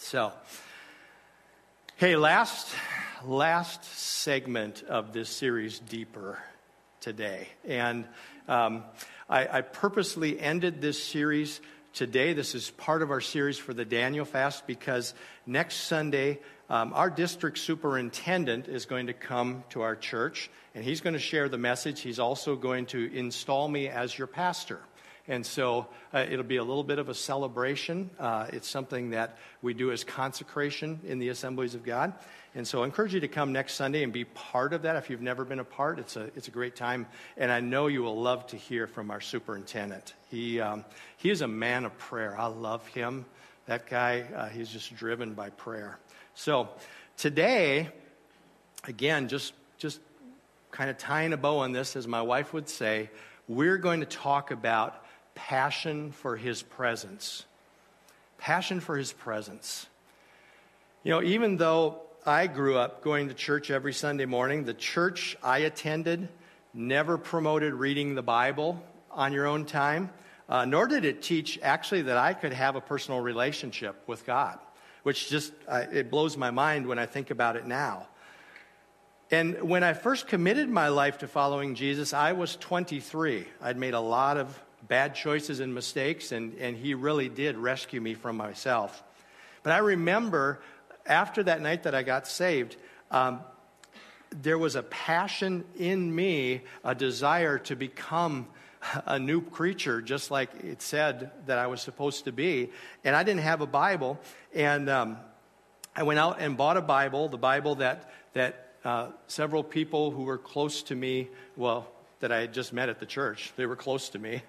So, hey, last segment of this series, Deeper, today. And I purposely ended this series today. This is part of our series for the Daniel Fast, because next Sunday, our district superintendent is going to come to our church, and he's going to share the message. He's also going to install me as your pastor. And so it'll be a little bit of a celebration. It's something that we do as consecration in the Assemblies of God. And so I encourage you to come next Sunday and be part of that. If you've never been a part, it's a great time. And I know you will love to hear from our superintendent. He is a man of prayer. I love him. That guy, he's just driven by prayer. So today, again, just kind of tying a bow on this, as my wife would say, we're going to talk about passion for his presence. Passion for his presence. You know, even though I grew up going to church every Sunday morning, the church I attended never promoted reading the Bible on your own time, nor did it teach actually that I could have a personal relationship with God, which just, it blows my mind when I think about it now. And when I first committed my life to following Jesus, I was 23. I'd made a lot of bad choices and mistakes, and he really did rescue me from myself. But I remember after that night that I got saved, there was a passion in me, a desire to become a new creature, just like it said that I was supposed to be. And I didn't have a Bible, and I went out and bought a Bible, the Bible that several people who were close to me, well, that I had just met at the church, they were close to me,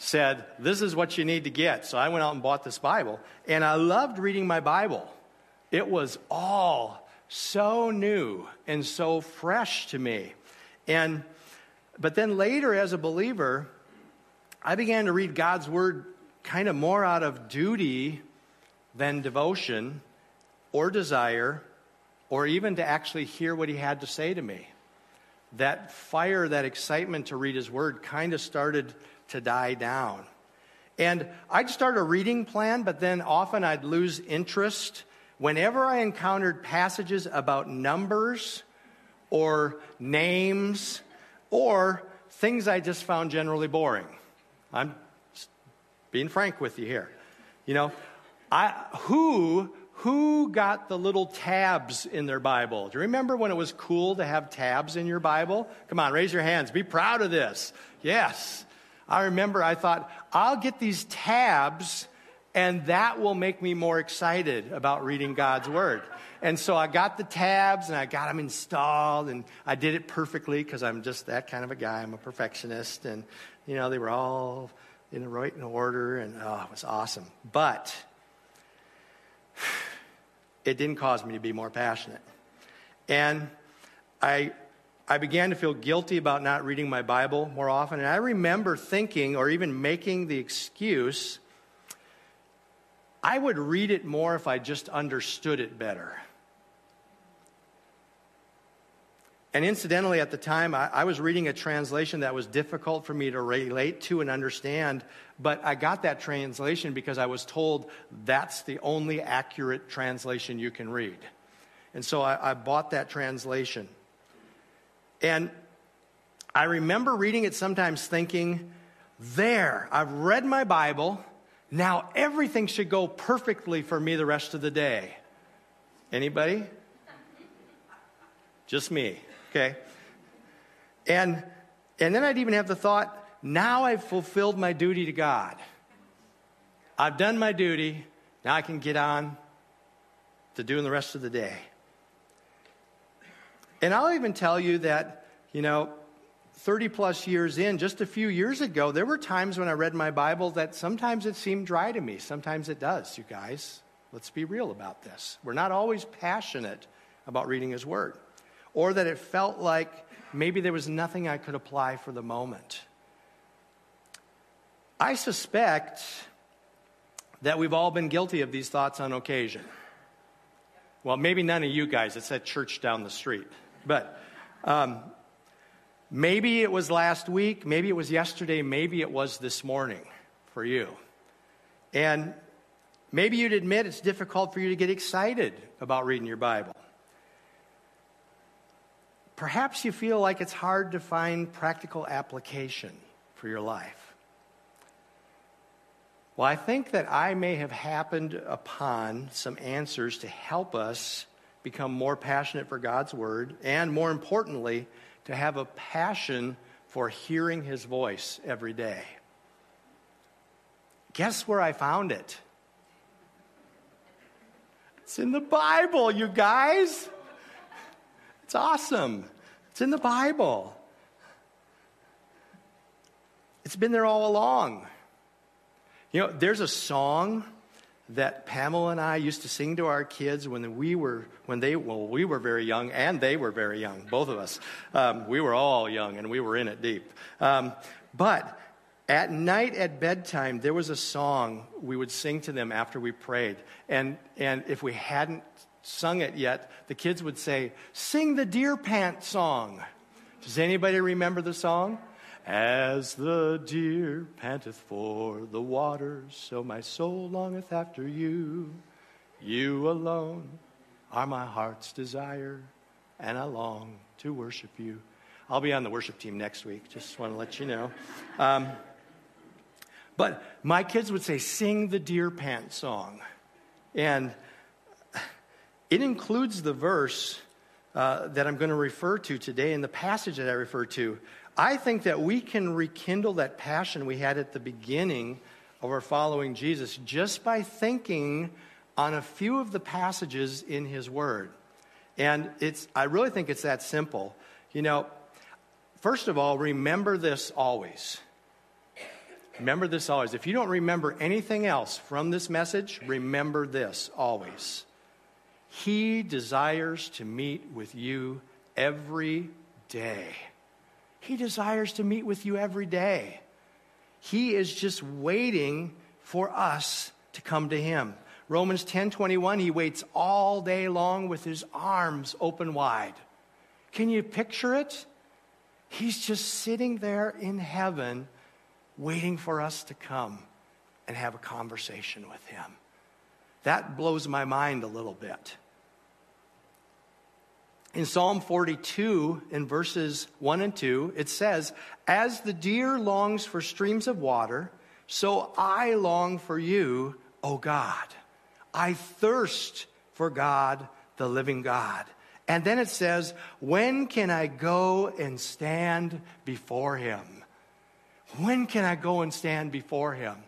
said, this is what you need to get. So I went out and bought this Bible, and I loved reading my Bible. It was all so new and so fresh to me. But then later, as a believer, I began to read God's Word kind of more out of duty than devotion or desire, or even to actually hear what he had to say to me. That fire, that excitement to read his word kind of started to die down. And I'd start a reading plan, but then often I'd lose interest whenever I encountered passages about numbers or names or things I just found generally boring. I'm being frank with you here. You know, Who got the little tabs in their Bible? Do you remember when it was cool to have tabs in your Bible? Come on, raise your hands. Be proud of this. Yes. I remember I thought, I'll get these tabs, and that will make me more excited about reading God's Word. And so I got the tabs, and I got them installed, and I did it perfectly because I'm just that kind of a guy. I'm a perfectionist, and, you know, they were all in the right order, and it was awesome. But it didn't cause me to be more passionate. And I began to feel guilty about not reading my Bible more often. And I remember thinking, or even making the excuse, I would read it more if I just understood it better. And incidentally, at the time, I was reading a translation that was difficult for me to relate to and understand, but I got that translation because I was told that's the only accurate translation you can read. And so I bought that translation. And I remember reading it sometimes thinking, there, I've read my Bible, now everything should go perfectly for me the rest of the day. Anybody? Just me. Okay. And then I'd even have the thought, now I've fulfilled my duty to God. I've done my duty. Now I can get on to doing the rest of the day. And I'll even tell you that, you know, 30 plus years in, just a few years ago, there were times when I read my Bible that sometimes it seemed dry to me. Sometimes it does, you guys. Let's be real about this. We're not always passionate about reading his word. Or that it felt like maybe there was nothing I could apply for the moment. I suspect that we've all been guilty of these thoughts on occasion. Well, maybe none of you guys. It's that church down the street. But maybe it was last week. Maybe it was yesterday. Maybe it was this morning for you. And Maybe you'd admit it's difficult for you to get excited about reading your Bible. Perhaps you feel like it's hard to find practical application for your life. Well, I think that I may have happened upon some answers to help us become more passionate for God's Word, and more importantly, to have a passion for hearing His voice every day. Guess where I found it? It's in the Bible, you guys. It's awesome. It's in the Bible. It's been there all along. You know, there's a song that Pamela and I used to sing to our kids when we were very young, and they were very young, both of us. We were all young, and we were in it deep. But at night at bedtime, there was a song we would sing to them after we prayed, and if we hadn't sung it yet, the kids would say, "Sing the deer pant song." Does anybody remember the song? As the deer panteth for the waters, so my soul longeth after you. You alone are my heart's desire, and I long to worship you. I'll be on the worship team next week, just want to let you know. But my kids would say, "Sing the deer pant song." And it includes the verse that I'm going to refer to today in the passage that I refer to. I think that we can rekindle that passion we had at the beginning of our following Jesus just by thinking on a few of the passages in His Word. And I really think it's that simple. You know, first of all, remember this always. Remember this always. If you don't remember anything else from this message, remember this always. He desires to meet with you every day. He desires to meet with you every day. He is just waiting for us to come to Him. Romans 10:21, He waits all day long with His arms open wide. Can you picture it? He's just sitting there in heaven waiting for us to come and have a conversation with Him. That blows my mind a little bit. In Psalm 42, in verses 1 and 2, it says, "As the deer longs for streams of water, so I long for you, O God. I thirst for God, the living God." And then it says, "When can I go and stand before Him?" When can I go and stand before Him?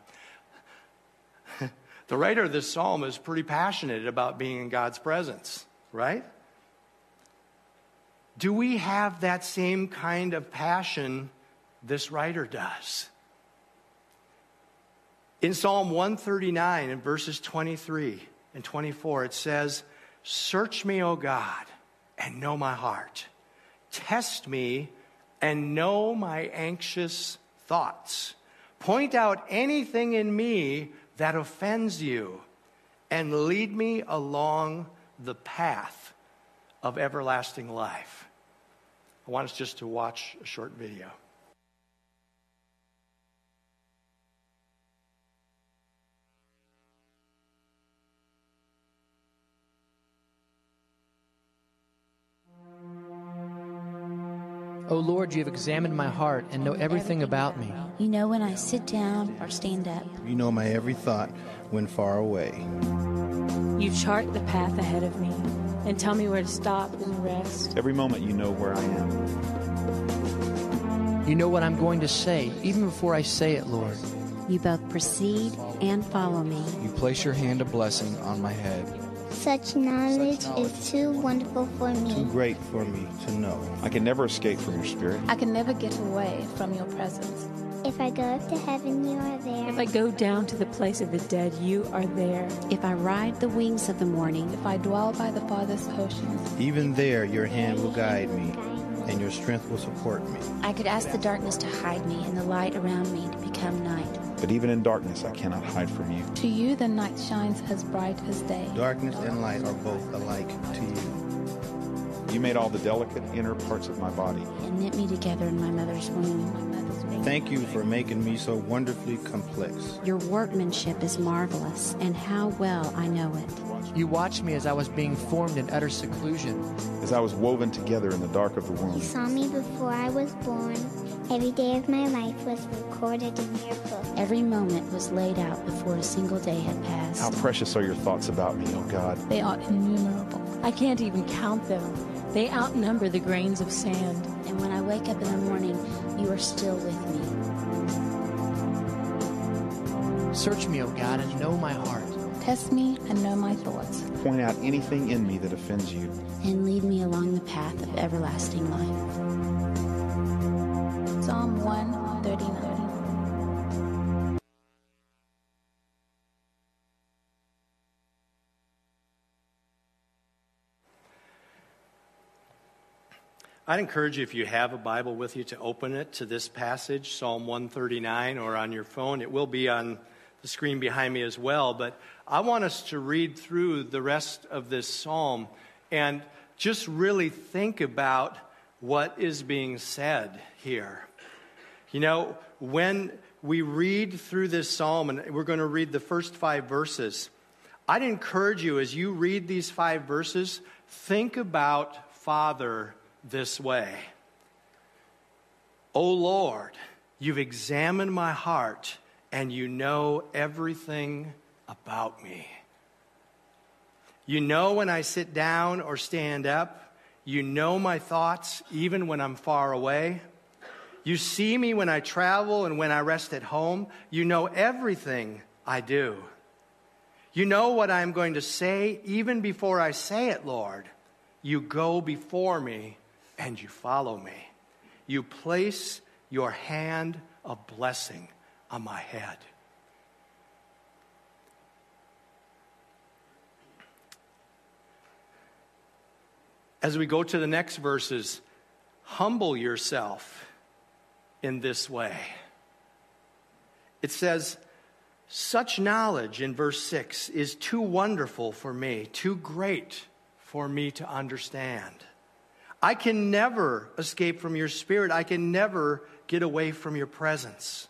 The writer of this psalm is pretty passionate about being in God's presence, right? Do we have that same kind of passion this writer does? In Psalm 139, in verses 23 and 24, it says, "Search me, O God, and know my heart. Test me and know my anxious thoughts. Point out anything in me that offends you, and lead me along the path of everlasting life." I want us just to watch a short video. O Lord, you have examined my heart and know everything about me. You know when I sit down or stand up. You know my every thought when far away. You chart the path ahead of me and tell me where to stop and rest. Every moment you know where I am. You know what I'm going to say even before I say it, Lord. You both precede and follow me. You place your hand of blessing on my head. Such knowledge is too wonderful for me. Too great for me to know. I can never escape from your spirit. I can never get away from your presence. If I go up to heaven, you are there. If I go down to the place of the dead, you are there. If I ride the wings of the morning. If I dwell by the farthest oceans. Even there your hand will guide me, and your strength will support me. I could ask the darkness to hide me, and the light around me to become night. But even in darkness, I cannot hide from you. To you, the night shines as bright as day. Darkness and light are both alike to you. You made all the delicate inner parts of my body. And knit me together in my mother's womb. Thank you for making me so wonderfully complex. Your workmanship is marvelous, and how well I know it. You watched me as I was being formed in utter seclusion, as I was woven together in the dark of the womb. You saw me before I was born. Every day of my life was recorded in your book. Every moment was laid out before a single day had passed. How precious are your thoughts about me, oh God. They are innumerable. I can't even count them. They outnumber the grains of sand. And when I wake up in the morning, you are still with me. Search me, O God, and know my heart. Test me and know my thoughts. Point out anything in me that offends you. And lead me along the path of everlasting life. Psalm 139. I'd encourage you, if you have a Bible with you, to open it to this passage, Psalm 139, or on your phone. It will be on the screen behind me as well. But I want us to read through the rest of this psalm and just really think about what is being said here. You know, when we read through this psalm, and we're going to read the first 5 verses, I'd encourage you, as you read these 5 verses, think about Father this way. O Lord, you've examined my heart and you know everything about me. You know when I sit down or stand up. You know my thoughts even when I'm far away. You see me when I travel and when I rest at home. You know everything I do. You know what I'm going to say even before I say it, Lord. You go before me and you follow me. You place your hand of blessing on my head. As we go to the next verses, humble yourself in this way. It says, such knowledge in verse 6 is too wonderful for me, too great for me to understand. I can never escape from your spirit. I can never get away from your presence.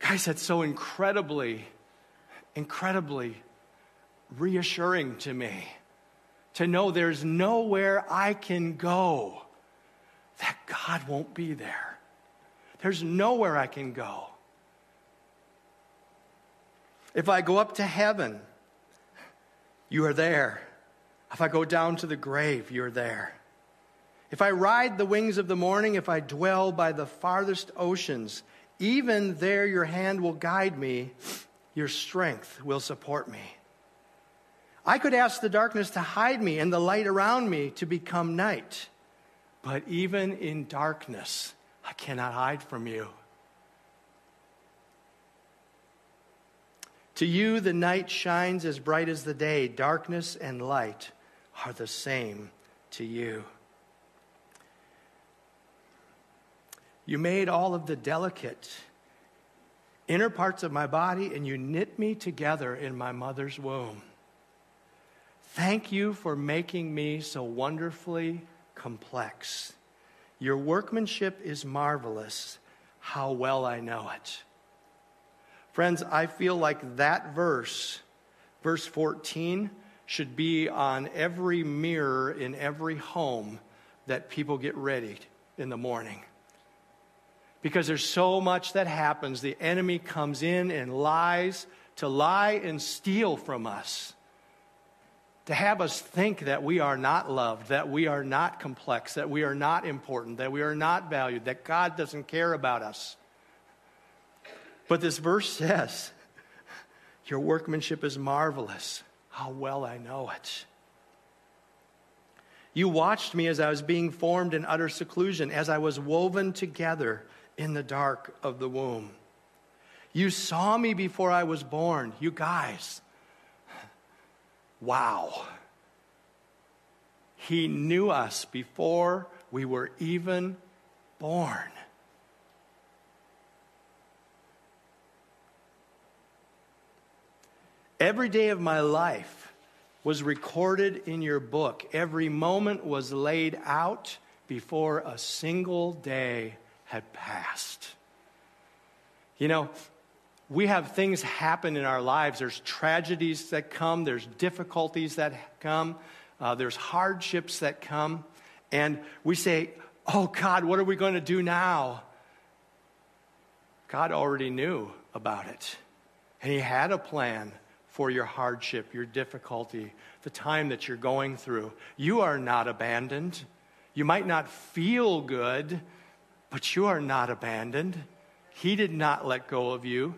Guys, that's so incredibly reassuring to me, to know there's nowhere I can go that God won't be there. There's nowhere I can go. If I go up to heaven, you are there. If I go down to the grave, you're there. If I ride the wings of the morning, if I dwell by the farthest oceans, even there your hand will guide me, your strength will support me. I could ask the darkness to hide me and the light around me to become night, but even in darkness, I cannot hide from you. To you, the night shines as bright as the day. Darkness and light are the same to you. You made all of the delicate inner parts of my body, and you knit me together in my mother's womb. Thank you for making me so wonderfully complex. Your workmanship is marvelous. How well I know it. Friends, I feel like that verse, verse 14, should be on every mirror in every home that people get ready in the morning. Because there's so much that happens. The enemy comes in and lies to lie and steal from us, to have us think that we are not loved, that we are not complex, that we are not important, that we are not valued, that God doesn't care about us. But this verse says, your workmanship is marvelous. How well I know it. You watched me as I was being formed in utter seclusion, as I was woven together in the dark of the womb. You saw me before I was born. You guys, wow. He knew us before we were even born. Every day of my life was recorded in your book. Every moment was laid out before a single day had passed. You know, we have things happen in our lives. There's tragedies that come. There's difficulties that come. There's hardships that come. And we say, oh, God, what are we going to do now? God already knew about it. And he had a plan for your hardship, your difficulty, the time that you're going through. You are not abandoned. You might not feel good, but you are not abandoned. He did not let go of you.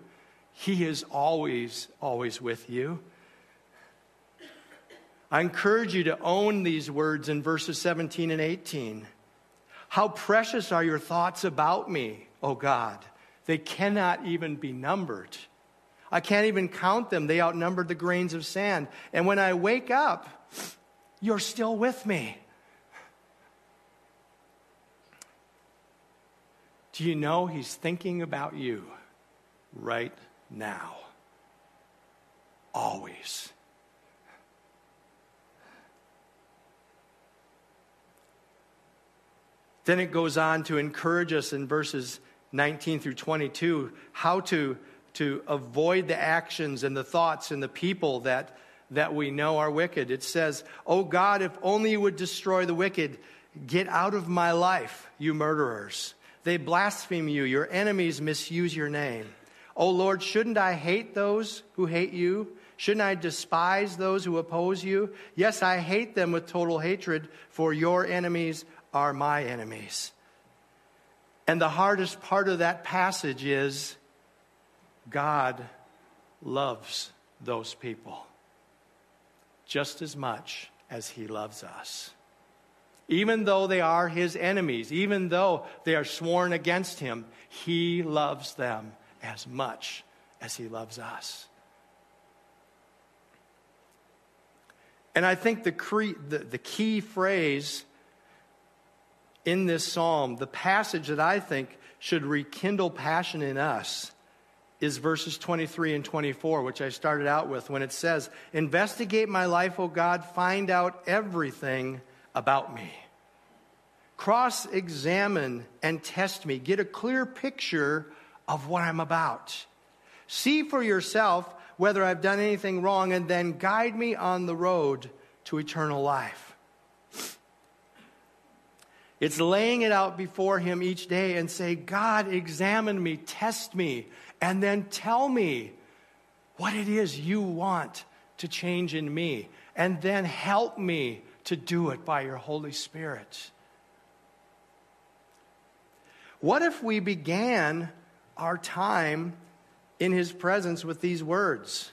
He is always, always with you. I encourage you to own these words in verses 17 and 18. How precious are your thoughts about me, O God. They cannot even be numbered. I can't even count them. They outnumber the grains of sand. And when I wake up, you're still with me. Do you know he's thinking about you right now? Always. Then it goes on to encourage us in verses 19 through 22 how to avoid the actions and the thoughts and the people that we know are wicked. It says, oh God, if only you would destroy the wicked. Get out of my life, you murderers. They blaspheme you. Your enemies misuse your name. Oh Lord, shouldn't I hate those who hate you? Shouldn't I despise those who oppose you? Yes, I hate them with total hatred, for your enemies are my enemies. And the hardest part of that passage is God loves those people just as much as he loves us. Even though they are his enemies, even though they are sworn against him, he loves them as much as he loves us. And I think the key phrase in this psalm, the passage that I think should rekindle passion in us, is verses 23 and 24, which I started out with when it says, investigate my life, O God, find out everything about me. Cross-examine and test me. Get a clear picture of what I'm about. See for yourself whether I've done anything wrong, and then guide me on the road to eternal life. It's laying it out before him each day and say, God, examine me, test me, and then tell me what it is you want to change in me. And then help me to do it by your Holy Spirit. What if we began our time in his presence with these words?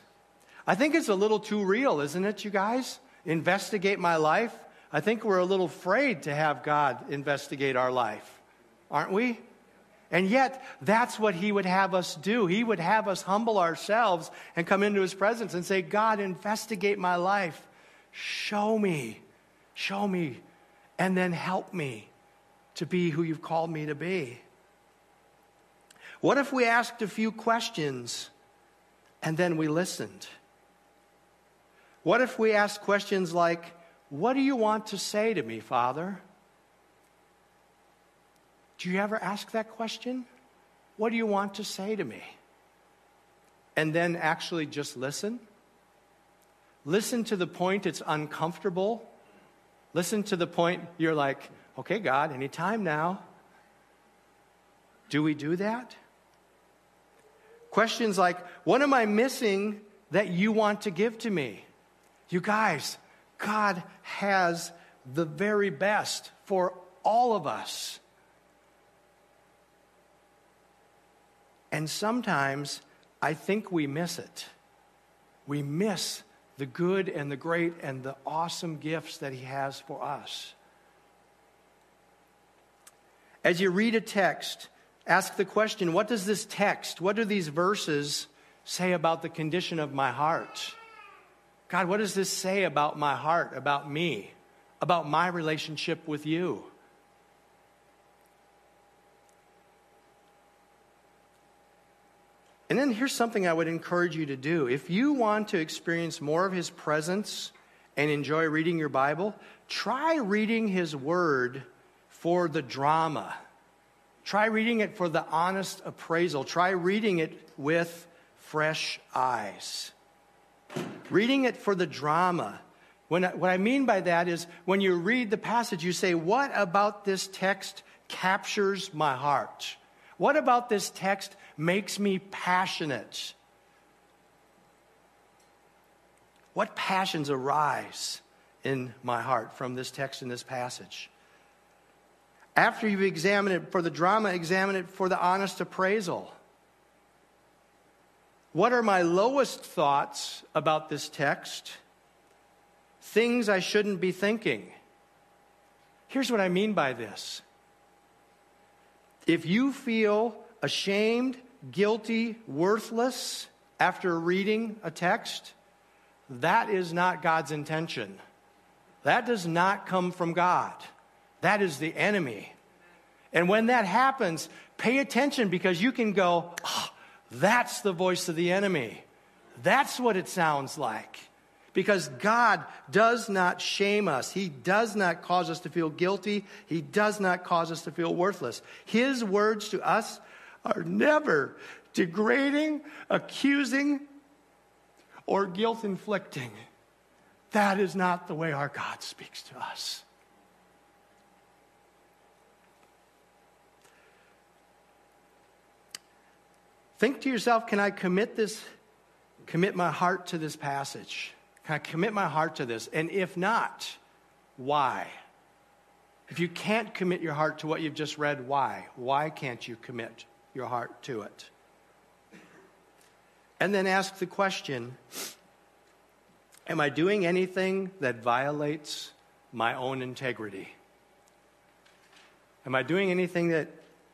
I think it's a little too real, isn't it, you guys? Investigate my life. I think we're a little afraid to have God investigate our life, aren't we? And yet, that's what he would have us do. He would have us humble ourselves and come into his presence and say, God, investigate my life. Show me, and then help me to be who you've called me to be. What if we asked a few questions and then we listened? What if we asked questions like, what do you want to say to me, Father? Do you ever ask that question? What do you want to say to me? And then actually just listen. Listen to the point it's uncomfortable. Listen to the point you're like, okay, God, any time now. Do we do that? Questions like, what am I missing that you want to give to me? You guys, God has the very best for all of us. And sometimes I think we miss it. We miss the good and the great and the awesome gifts that he has for us. As you read a text, ask the question, what does this text, what do these verses say about the condition of my heart? God, what does this say about my heart, about me, about my relationship with you? And then here's something I would encourage you to do. If you want to experience more of his presence and enjoy reading your Bible, try reading his word for the drama. Try reading it for the honest appraisal. Try reading it with fresh eyes. Reading it for the drama. What I mean by that is when you read the passage, you say, what about this text captures my heart? What about this text makes me passionate? What passions arise in my heart from this text and this passage? After you've examined it for the drama, examine it for the honest appraisal. What are my lowest thoughts about this text? Things I shouldn't be thinking. Here's what I mean by this. If you feel ashamed, guilty, worthless after reading a text, that is not God's intention. That does not come from God. That is the enemy. And when that happens, pay attention, because you can go, oh, that's the voice of the enemy. That's what it sounds like. Because God does not shame us. He does not cause us to feel guilty. He does not cause us to feel worthless. His words to us are never degrading, accusing, or guilt-inflicting. That is not the way our God speaks to us. Think to yourself, can I commit my heart to this passage? Can I commit my heart to this? And if not, why? If you can't commit your heart to what you've just read, why? Why can't you commit your heart to it? And then ask the question, am I doing anything that violates my own integrity? Am I doing anything that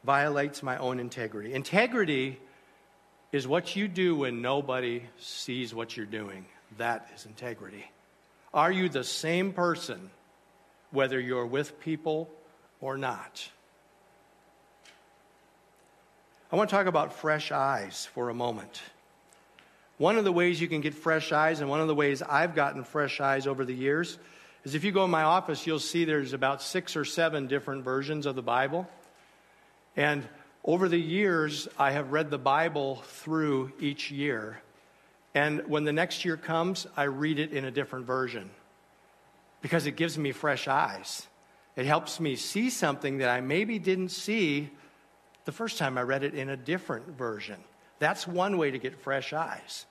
violates my own integrity? Integrity is what you do when nobody sees what you're doing. That is integrity. Are you the same person whether you're with people or not? I want to talk about fresh eyes for a moment. One of the ways you can get fresh eyes, and one of the ways I've gotten fresh eyes over the years, is if you go in my office, you'll see there's about 6 or 7 different versions of the Bible. And over the years, I have read the Bible through each year. And when the next year comes, I read it in a different version, because it gives me fresh eyes. It helps me see something that I maybe didn't see the first time I read it in a different version. That's one way to get fresh eyes.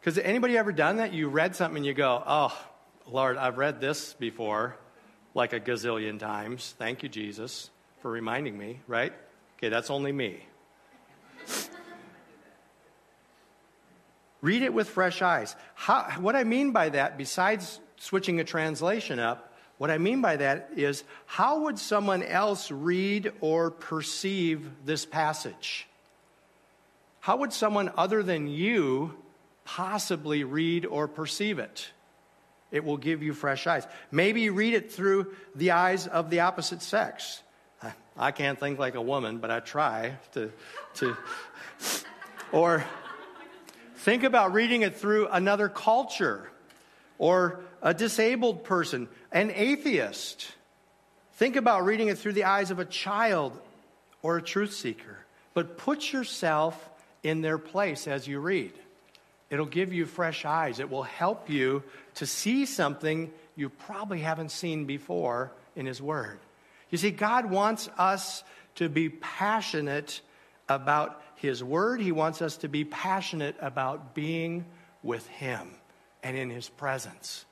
Because anybody ever done that? You read something and you go, oh, Lord, I've read this before like a gazillion times. Thank you, Jesus, for reminding me, right? Okay, that's only me. Read it with fresh eyes. What I mean by that, besides switching a translation up, what I mean by that is, how would someone else read or perceive this passage? How would someone other than you possibly read or perceive it? It will give you fresh eyes. Maybe read it through the eyes of the opposite sex. I can't think like a woman, but I try to or think about reading it through another culture, or a disabled person, an atheist. Think about reading it through the eyes of a child or a truth seeker. But put yourself in their place as you read. It'll give you fresh eyes. It will help you to see something you probably haven't seen before in His Word. You see, God wants us to be passionate about His Word. He wants us to be passionate about being with Him and in His presence.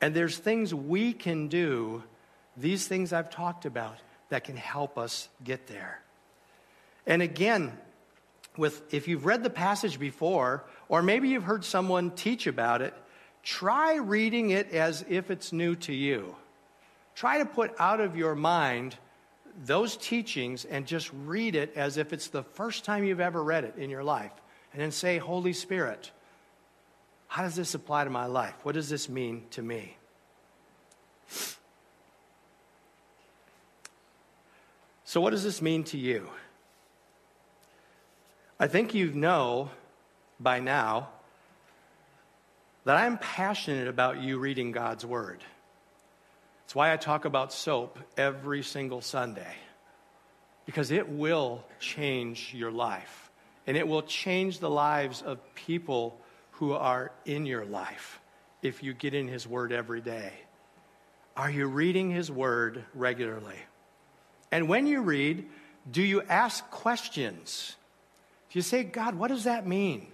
And there's things we can do, these things I've talked about, that can help us get there. And again, if you've read the passage before, or maybe you've heard someone teach about it, try reading it as if it's new to you. Try to put out of your mind those teachings and just read it as if it's the first time you've ever read it in your life. And then say, Holy Spirit, how does this apply to my life? What does this mean to me? So what does this mean to you? I think you know by now that I'm passionate about you reading God's Word. That's why I talk about SOAP every single Sunday, because it will change your life, and it will change the lives of people who are in your life if you get in His Word every day. Are you reading His Word regularly? And when you read, do you ask questions? Do you say, God, what does that mean?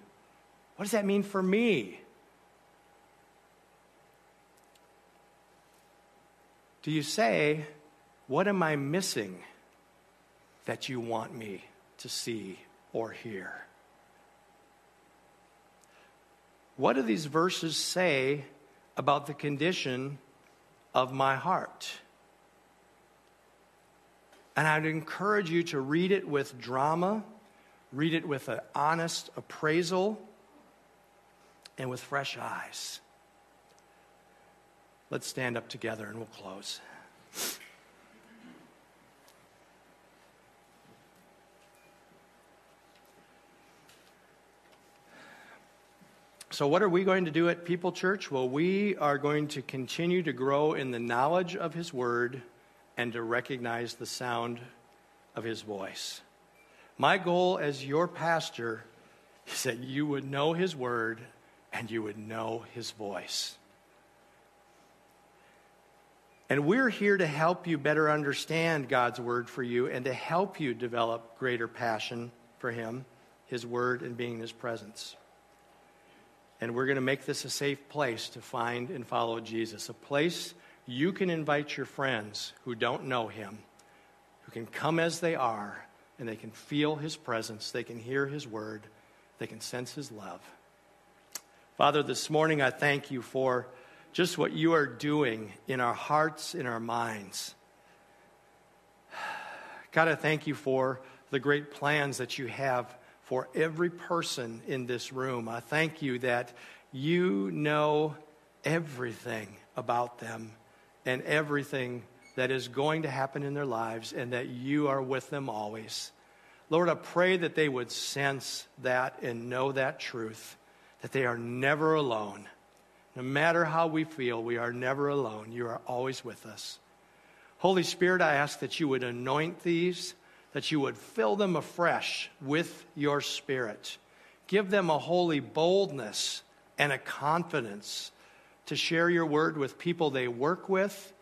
What does that mean for me? Do you say, what am I missing that you want me to see or hear? What do these verses say about the condition of my heart? And I'd encourage you to read it with drama, read it with an honest appraisal, and with fresh eyes. Let's stand up together and we'll close. So what are we going to do at People Church? Well, we are going to continue to grow in the knowledge of His Word and to recognize the sound of His voice. My goal as your pastor is that you would know His Word and you would know His voice. And we're here to help you better understand God's Word for you and to help you develop greater passion for Him, His Word, and being in His presence. And we're going to make this a safe place to find and follow Jesus, a place you can invite your friends who don't know Him, who can come as they are, and they can feel His presence, they can hear His Word, they can sense His love. Father, this morning I thank You for just what You are doing in our hearts, in our minds. God, I thank You for the great plans that You have for every person in this room. I thank You that You know everything about them and everything that is going to happen in their lives, and that You are with them always. Lord, I pray that they would sense that and know that truth, that they are never alone. No matter how we feel, we are never alone. You are always with us. Holy Spirit, I ask that You would anoint these, that You would fill them afresh with Your Spirit. Give them a holy boldness and a confidence to share Your Word with people they work with,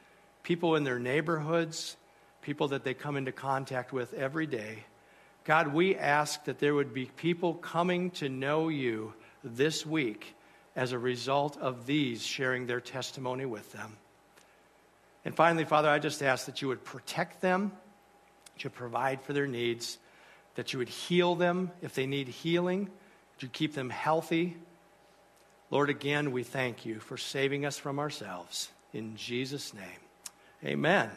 people in their neighborhoods, people that they come into contact with every day. God, we ask that there would be people coming to know You this week as a result of these sharing their testimony with them. And finally, Father, I just ask that You would protect them, that You provide for their needs, that You would heal them if they need healing, that You keep them healthy. Lord, again, we thank You for saving us from ourselves. In Jesus' name, amen.